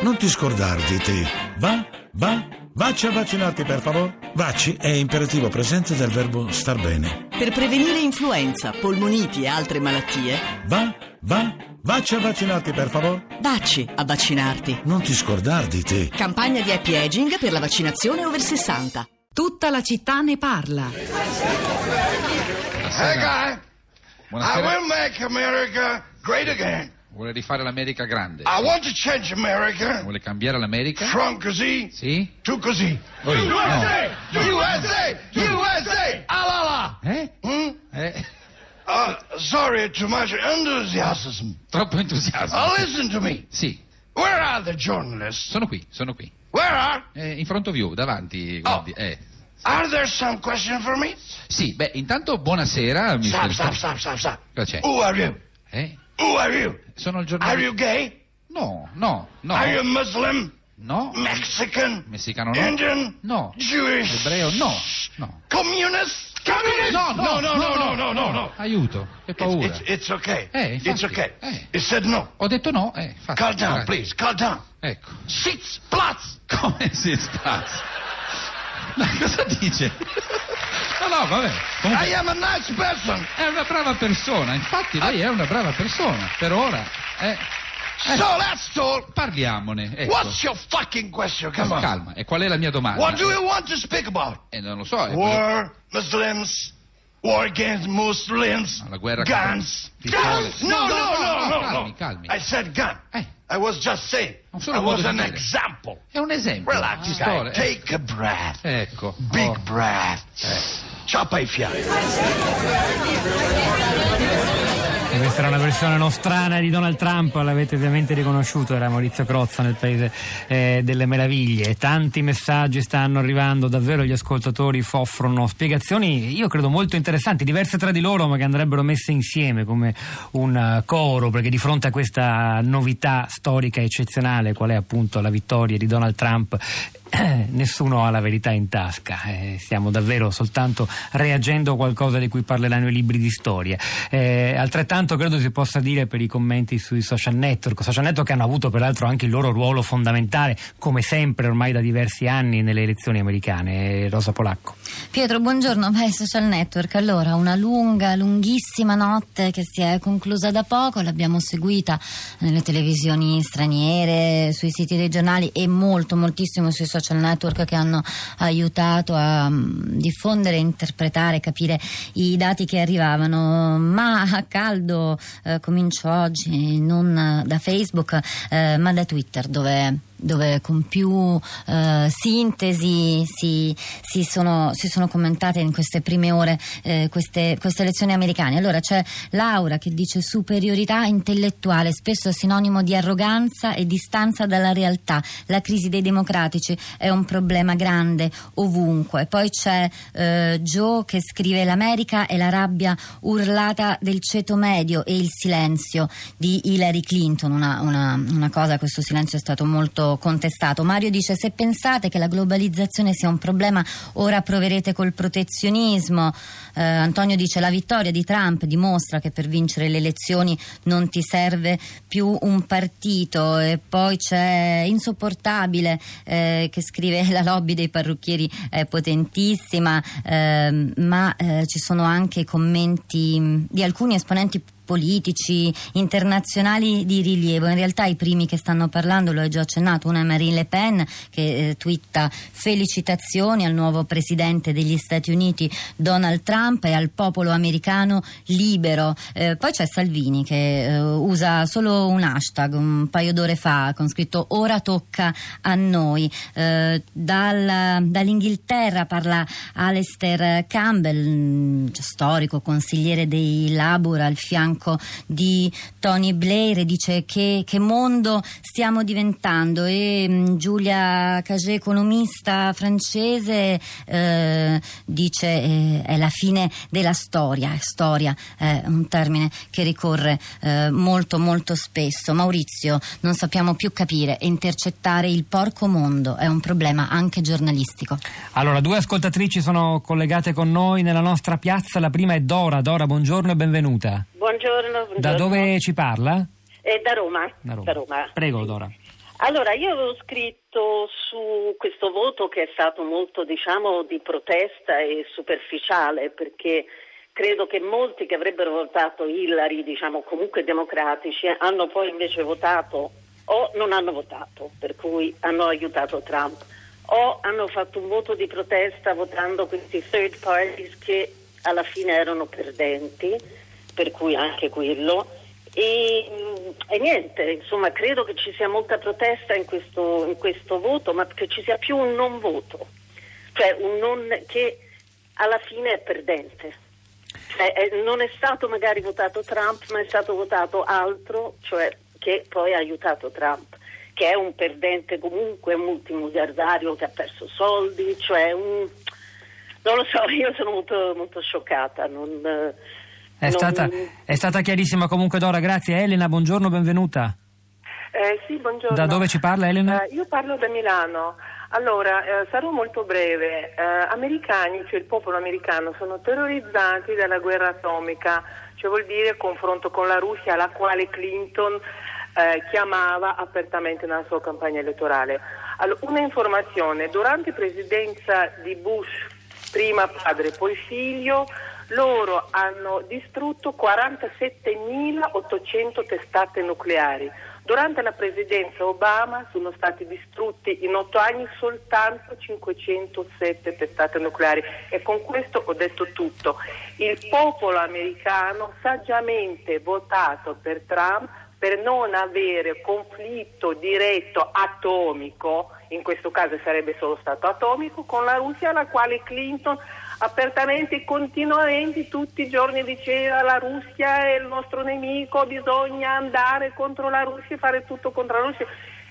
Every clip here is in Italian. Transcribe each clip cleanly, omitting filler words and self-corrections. Non ti scordare di te. Vacci a vaccinarti, per favore. Vacci è imperativo presente del verbo star bene. Per prevenire influenza, polmoniti e altre malattie. Vacci a vaccinarti, per favore. Vacci a vaccinarti. Non ti scordare di te. Campagna di happy aging per la vaccinazione over 60. Tutta la città ne parla. Buonasera. Buonasera. I will make America great again. Vuole rifare l'America grande. I want to change America. Vuole cambiare l'America. From così. Sì. To così. Oh, USA, no. USA, USA, USA. Alala. Eh? Mm? Eh? Sorry, too much enthusiasm. Troppo entusiasmo. Listen to me. Sì. Where are the journalists? Sono qui. Where are? In front of you, davanti. Guardi. Oh. Sì. Are there some question for me? Sì, beh, intanto buonasera. Stop. Who are you? Eh? Who are you? Sono il giornalista. Are you gay? No. Are you Muslim? No. Messicano no. Indian? No. Jewish? Ebreo? No. Communist? No. Aiuto, che paura. It's okay. Infatti, it's okay. It said no. Ho detto no, infatti. Calm down, please, calm down. Ecco. Six Platz. Come six Platz? Ma cosa dice? No, vabbè. Comunque, I am a nice person. È una brava persona, infatti lei è una brava persona, per ora. So let's talk. Parliamone. Ecco. What's your fucking question? Come on. Calma, e qual è la mia domanda? What do you want to speak about? Non lo so. War, Muslims, war against Muslims, la guerra guns. Guns? No. Calmi. I said gun. I was just saying. I was an example. È un esempio. Relax, guy. Take a breath. Ecco. Big breath. Ciappa i fianchi. E questa era una versione nostrana di Donald Trump, l'avete ovviamente riconosciuto, era Maurizio Crozza nel paese delle meraviglie. Tanti messaggi stanno arrivando, davvero gli ascoltatori offrono spiegazioni, io credo molto interessanti, diverse tra di loro, ma che andrebbero messe insieme come un coro, perché di fronte a questa novità storica eccezionale, qual è appunto la vittoria di Donald Trump, nessuno ha la verità in tasca, stiamo davvero soltanto reagendo a qualcosa di cui parleranno i libri di storia. Altrettanto credo si possa dire per i commenti sui social network che hanno avuto peraltro anche il loro ruolo fondamentale, come sempre ormai da diversi anni nelle elezioni americane. Rosa Polacco. Pietro, buongiorno. Beh, social network, allora, una lunghissima notte che si è conclusa da poco, l'abbiamo seguita nelle televisioni straniere, sui siti dei giornali e moltissimo sui social network, che hanno aiutato a diffondere, interpretare, capire i dati che arrivavano, ma a caldo comincio oggi non da Facebook ma da Twitter, dove con più sintesi si sono commentate in queste prime ore queste elezioni americane. Allora c'è Laura che dice: superiorità intellettuale spesso sinonimo di arroganza e distanza dalla realtà, la crisi dei democratici è un problema grande ovunque. Poi c'è Joe che scrive: l'America è la rabbia urlata del ceto medio e il silenzio di Hillary Clinton, una cosa, questo silenzio è stato molto contestato. Mario dice: se pensate che la globalizzazione sia un problema, ora proverete col protezionismo. Antonio dice: la vittoria di Trump dimostra che per vincere le elezioni non ti serve più un partito. E poi c'è Insopportabile che scrive: la lobby dei parrucchieri è potentissima, ma ci sono anche commenti di alcuni esponenti politici internazionali di rilievo. In realtà i primi che stanno parlando, lo hai già accennato, una è Marine Le Pen che twitta felicitazioni al nuovo presidente degli Stati Uniti Donald Trump e al popolo americano libero. Poi c'è Salvini che usa solo un hashtag un paio d'ore fa con scritto: ora tocca a noi. Dall'Inghilterra parla Alastair Campbell, storico consigliere dei Labour al fianco di Tony Blair, dice che mondo stiamo diventando. E Giulia Cagé, economista francese, dice è la fine della storia, è un termine che ricorre molto spesso. Maurizio: non sappiamo più capire e intercettare il porco mondo, è un problema anche giornalistico. Allora, due ascoltatrici sono collegate con noi nella nostra piazza, la prima è Dora. Dora, buongiorno e benvenuta. Buongiorno. Da dove ci parla? Da Roma. Prego, Dora. Allora, io avevo scritto su questo voto che è stato molto, di protesta e superficiale, perché credo che molti che avrebbero votato Hillary, comunque democratici, hanno poi invece votato o non hanno votato, per cui hanno aiutato Trump, o hanno fatto un voto di protesta votando questi third parties che alla fine erano perdenti, per cui anche quello. E niente, insomma, credo che ci sia molta protesta in questo voto, ma che ci sia più un non voto, cioè un non che alla fine è perdente, cioè non è stato magari votato Trump, ma è stato votato altro, cioè che poi ha aiutato Trump, che è un perdente comunque, un multimiliardario che ha perso soldi, cioè non lo so, io sono molto, molto scioccata, È stata chiarissima comunque, Dora, grazie. Elena, buongiorno, benvenuta. Sì, buongiorno. Da dove ci parla, Elena? Io parlo da Milano. Allora, sarò molto breve. Americani, cioè il popolo americano, sono terrorizzati dalla guerra atomica, cioè vuol dire confronto con la Russia, la quale Clinton chiamava apertamente nella sua campagna elettorale. Allora, una informazione: durante presidenza di Bush, prima padre, poi figlio, loro hanno distrutto 47.800 testate nucleari. Durante la presidenza Obama sono stati distrutti in 8 anni soltanto 507 testate nucleari. E con questo ho detto tutto. Il popolo americano saggiamente votato per Trump per non avere conflitto diretto atomico, in questo caso sarebbe solo stato atomico, con la Russia, la quale Clinton apertamente e continuamente tutti i giorni diceva: la Russia è il nostro nemico, bisogna andare contro la Russia e fare tutto contro la Russia.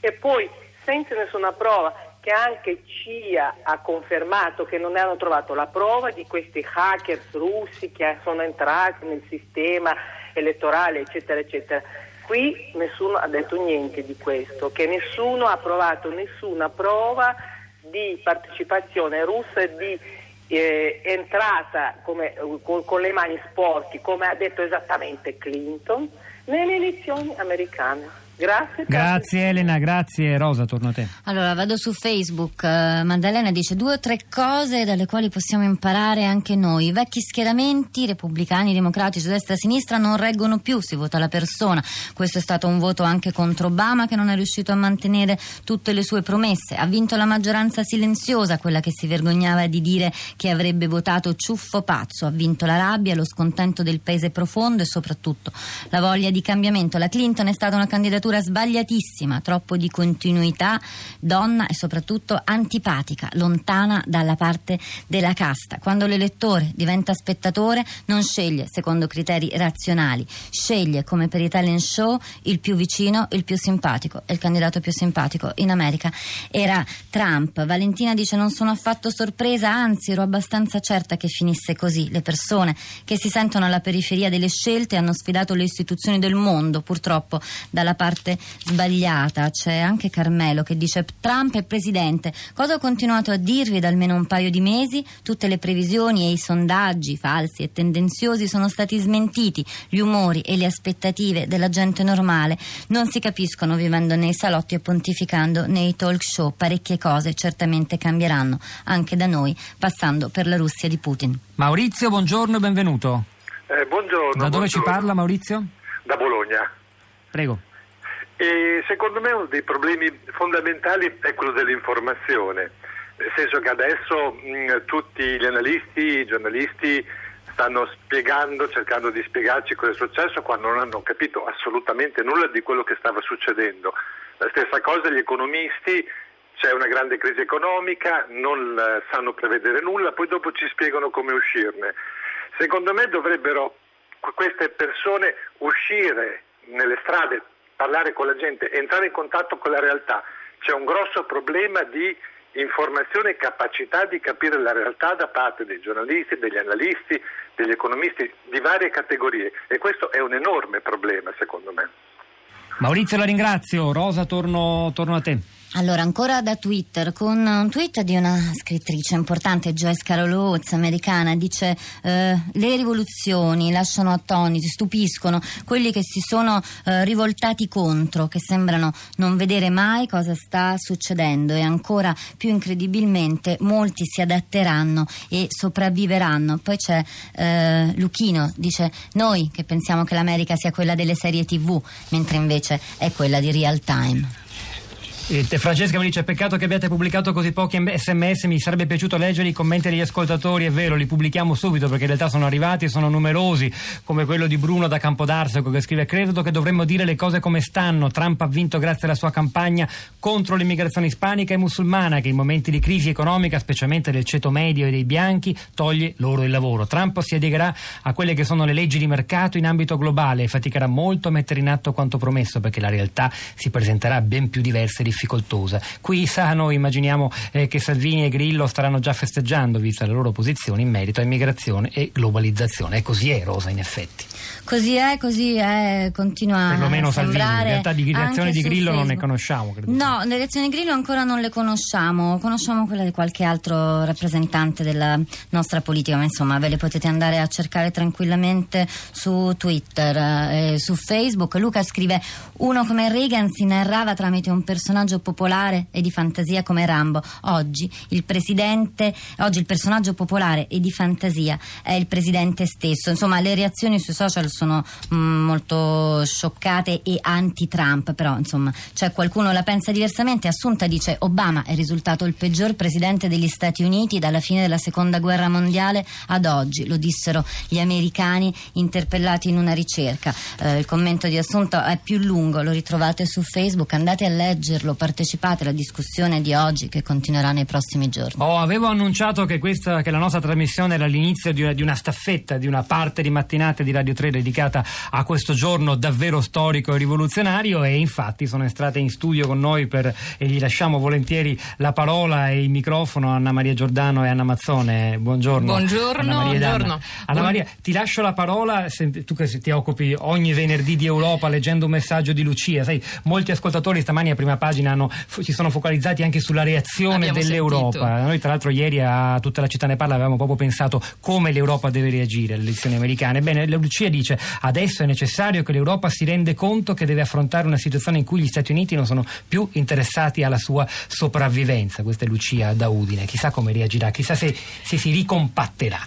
E poi, senza nessuna prova, che anche CIA ha confermato che non hanno trovato la prova di questi hacker russi che sono entrati nel sistema elettorale, eccetera, eccetera. Qui nessuno ha detto niente di questo, che nessuno ha provato nessuna prova di partecipazione russa, di entrata con le mani sporche, come ha detto esattamente Clinton, nelle elezioni americane. Grazie Elena, grazie. Rosa, torno a te. Allora, vado su Facebook. Maddalena dice: 2 o 3 cose dalle quali possiamo imparare anche noi. I vecchi schieramenti repubblicani, democratici, destra, sinistra non reggono più, si vota la persona. Questo è stato un voto anche contro Obama, che non è riuscito a mantenere tutte le sue promesse. Ha vinto la maggioranza silenziosa, quella che si vergognava di dire che avrebbe votato ciuffo pazzo. Ha vinto la rabbia, lo scontento del paese profondo e soprattutto la voglia di cambiamento. La Clinton è stata una candidatura sbagliatissima, troppo di continuità, donna e soprattutto antipatica, lontana dalla parte della casta. Quando l'elettore diventa spettatore non sceglie secondo criteri razionali, sceglie come per i talent show il più vicino, il più simpatico, e il candidato più simpatico in America era Trump. Valentina dice: non sono affatto sorpresa, anzi ero abbastanza certa che finisse così. Le persone che si sentono alla periferia delle scelte hanno sfidato le istituzioni del mondo, purtroppo dalla parte sbagliata. C'è anche Carmelo che dice: Trump è presidente, cosa ho continuato a dirvi da almeno un paio di mesi? Tutte le previsioni e i sondaggi falsi e tendenziosi sono stati smentiti, gli umori e le aspettative della gente normale non si capiscono vivendo nei salotti e pontificando nei talk show. Parecchie cose certamente cambieranno anche da noi, passando per la Russia di Putin. Maurizio, buongiorno e benvenuto. Buongiorno. Da dove ci parla, Maurizio? Da Bologna. Prego. E secondo me uno dei problemi fondamentali è quello dell'informazione, nel senso che adesso tutti gli analisti, i giornalisti stanno cercando di spiegarci cosa è successo, quando non hanno capito assolutamente nulla di quello che stava succedendo. La stessa cosa gli economisti: c'è una grande crisi economica, non sanno prevedere nulla, poi dopo ci spiegano come uscirne. Secondo me dovrebbero queste persone uscire nelle strade, parlare con la gente, entrare in contatto con la realtà. C'è un grosso problema di informazione e capacità di capire la realtà da parte dei giornalisti, degli analisti, degli economisti di varie categorie, e questo è un enorme problema, secondo me. Maurizio, la ringrazio. Rosa, torno a te. Allora, ancora da Twitter, con un tweet di una scrittrice importante, Joyce Carol Oates, americana, dice le rivoluzioni lasciano attoniti, stupiscono quelli che si sono rivoltati contro, che sembrano non vedere mai cosa sta succedendo, e ancora più incredibilmente molti si adatteranno e sopravviveranno. Poi c'è Lucchino, dice noi che pensiamo che l'America sia quella delle serie TV, mentre invece è quella di real time. Francesca mi dice: peccato che abbiate pubblicato così pochi sms, mi sarebbe piaciuto leggere i commenti degli ascoltatori. È vero, li pubblichiamo subito perché in realtà sono arrivati, sono numerosi, come quello di Bruno da Campodarsico, che scrive: credo che dovremmo dire le cose come stanno, Trump ha vinto grazie alla sua campagna contro l'immigrazione ispanica e musulmana, che in momenti di crisi economica, specialmente del ceto medio e dei bianchi, toglie loro il lavoro. Trump si adeguerà a quelle che sono le leggi di mercato in ambito globale e faticherà molto a mettere in atto quanto promesso, perché la realtà si presenterà ben più diversa e difficoltosa. Qui sa, noi immaginiamo che Salvini e Grillo staranno già festeggiando, vista la loro posizione in merito a immigrazione e globalizzazione. E così è, Rosa, in effetti. Così è, continua perlomeno a Salvini. In realtà di reazioni di Grillo Facebook non ne conosciamo, credo. No, le reazioni di Grillo ancora non le conosciamo, conosciamo quella di qualche altro rappresentante della nostra politica, ma insomma ve le potete andare a cercare tranquillamente su Twitter e su Facebook. Luca scrive: uno come Reagan si narrava tramite un personaggio popolare e di fantasia come Rambo. Oggi il personaggio popolare e di fantasia è il presidente stesso. Insomma, le reazioni sui social sono molto scioccate e anti-Trump, però insomma c'è qualcuno la pensa diversamente. Assunta dice: Obama è risultato il peggior presidente degli Stati Uniti dalla fine della seconda guerra mondiale ad oggi, lo dissero gli americani interpellati in una ricerca. Il commento di Assunta è più lungo, lo ritrovate su Facebook, andate a leggerlo, partecipate alla discussione di oggi che continuerà nei prossimi giorni. Avevo annunciato che la nostra trasmissione era l'inizio di una staffetta, di una parte di mattinate di Radio 3 dedicata a questo giorno davvero storico e rivoluzionario, e infatti sono entrate in studio con noi e gli lasciamo volentieri la parola e il microfono Anna Maria Giordano e Anna Mazzone. Buongiorno Anna Maria. Buongiorno. Anna Maria, ti lascio la parola, tu che ti occupi ogni venerdì di Europa, leggendo un messaggio di Lucia. Sai, molti ascoltatori stamani a prima pagina si sono focalizzati anche sulla reazione dell'Europa. Sentito. Noi tra l'altro ieri a Tutta la città ne parla avevamo proprio pensato come l'Europa deve reagire alle elezioni americane. Bene, Lucia dice: adesso è necessario che l'Europa si rende conto che deve affrontare una situazione in cui gli Stati Uniti non sono più interessati alla sua sopravvivenza. Questa è Lucia da Udine. Chissà come reagirà, chissà se si ricompatterà.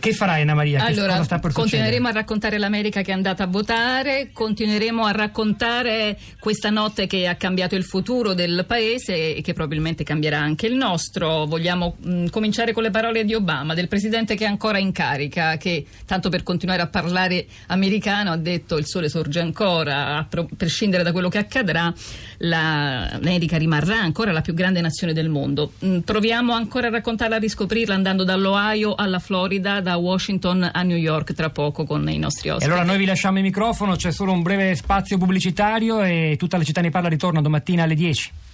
Che farai, Anna Maria? Allora, cosa sta per continueremo succedere? A raccontare l'America che è andata a votare, continueremo a raccontare questa notte che ha cambiato il futuro del paese e che probabilmente cambierà anche il nostro. Vogliamo cominciare con le parole di Obama, del presidente che è ancora in carica, che tanto per continuare a parlare americano ha detto: il sole sorge ancora, a prescindere da quello che accadrà l'America rimarrà ancora la più grande nazione del mondo. Proviamo ancora a raccontarla, a riscoprirla, andando dall'Ohio alla Florida, da Washington a New York tra poco con i nostri ospiti. E allora noi vi lasciamo il microfono, c'è solo un breve spazio pubblicitario e Tutta la città ne parla ritorna domattina alle 10.